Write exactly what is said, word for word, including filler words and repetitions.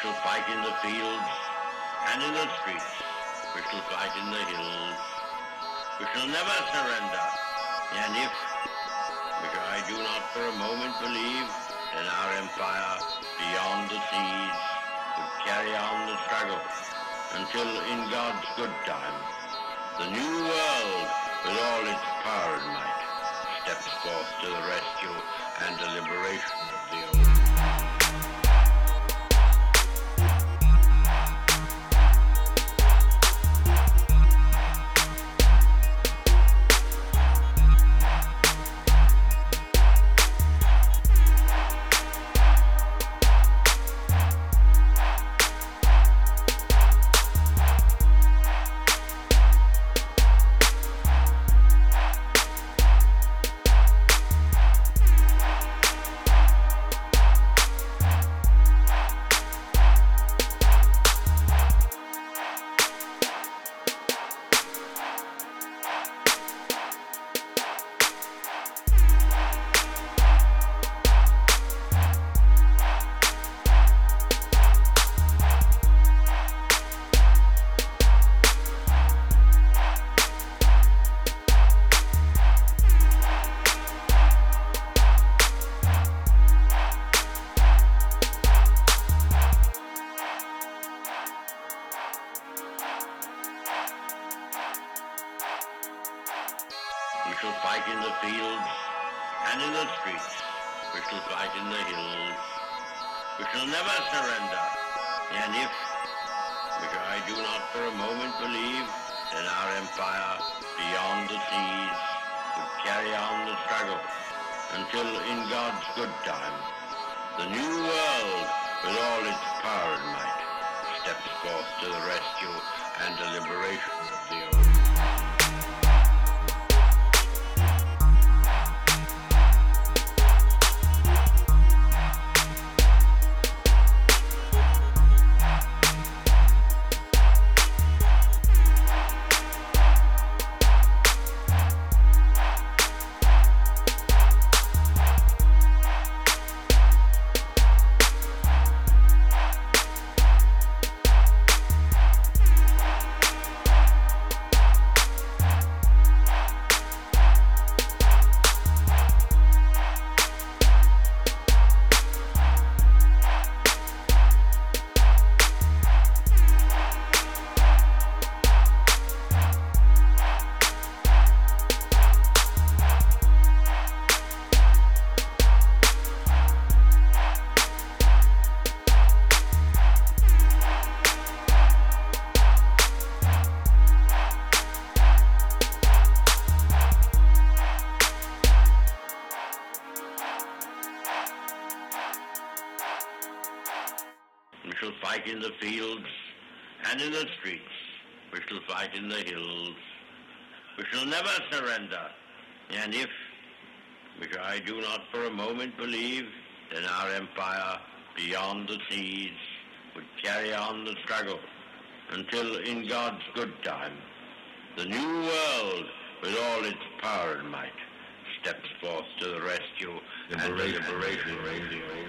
shall fight in the fields and in the streets. We shall fight in the hills. We shall never surrender. And if, which I do not for a moment believe, then our empire beyond the seas would carry on the struggle until in God's good time, the new world with all its power and might steps forth to the rescue and the liberation of the old. We shall fight in the fields and in the streets. We shall fight in the hills. We shall never surrender. And if, which I do not for a moment believe, then our empire beyond the seas would carry on the struggle until in God's good time, the new world with all its power and might steps forth to the rescue and the liberation of the old. We shall fight in the fields and in the streets. We shall fight in the hills. We shall never surrender. And if, which I do not for a moment believe, then our empire beyond the seas would carry on the struggle until in God's good time, the new world with all its power and might steps forth to the rescue the and the Liberation Rangers.